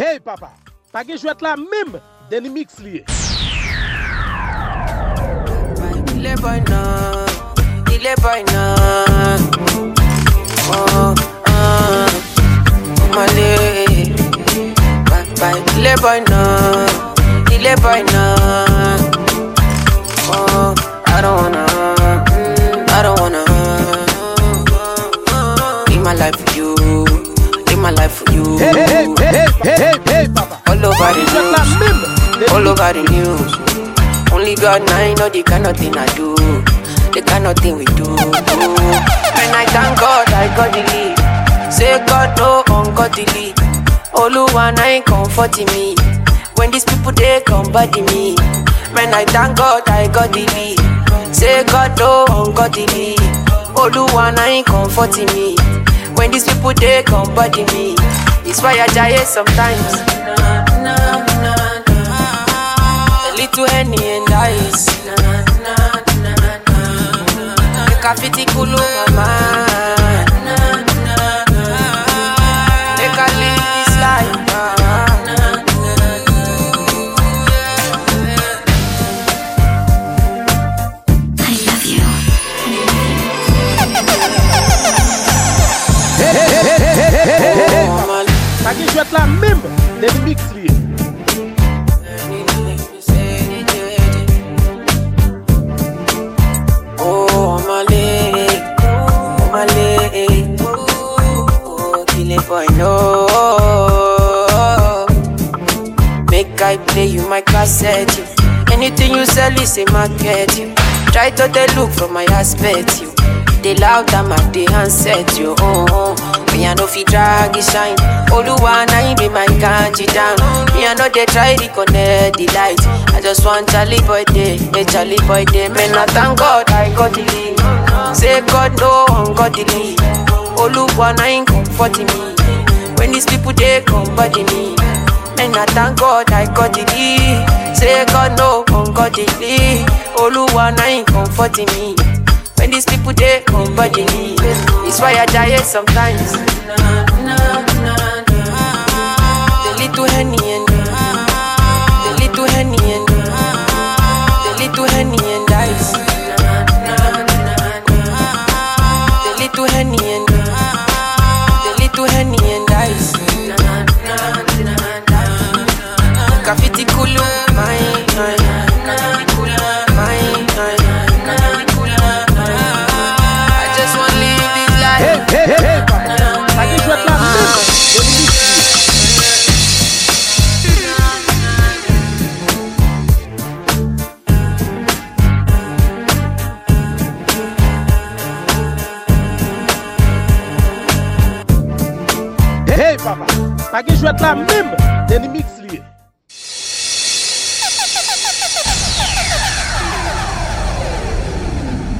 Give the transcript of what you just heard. Hey papa, pas que jouette là même Denimix lié. Il est bon non, il est bon non. Oh ah, Omah Lay. Il est bon non, il est bon non. Oh, I don't wanna, I don't wanna. Live my life for you, live my life for you. Hey, hey, hey, hey, hey, hey, papa. All over the news, all over the news. Only God and I know the kind of thing I do, the kind of thing we do. When I thank God, I got the lead. Say God no, ungodly. Oluwa na comforting me. When these people they come body me. Man, I thank God I got the lead. Say God no, ungodly. Oluwa na comforting me. When these people they come body me. It's why I die sometimes. A little honey and ice. The kafiti kulu mama. Je vais être là même des mix liés. Oh, Omah Lay, Omah Lay. Oh, kill it boy, no. Make I play you my cassette. Anything you sell is a market. Try to they look from my aspect. They loud and my they handset you. Oh, me I know fi drag it shine. Oluwa na be my kanji down. Me I know they try to connect the light. I just want Charlie boy day, hey Charlie boy day. Man I thank God I got the lead. Say God no, ungodly. Oluwa na ain't comforting me. When these people they comforting me. Man I thank God I got the lead. Say God no, ungodly. Oluwa na ain't comforting me. When these people they comforting me. It's why I die sometimes. The little henny and ice. The little henny and ice. Kafiti kulu my. I just want to live this life. Hey, papa. Hey papa, pas que je vais être là même, Denimix.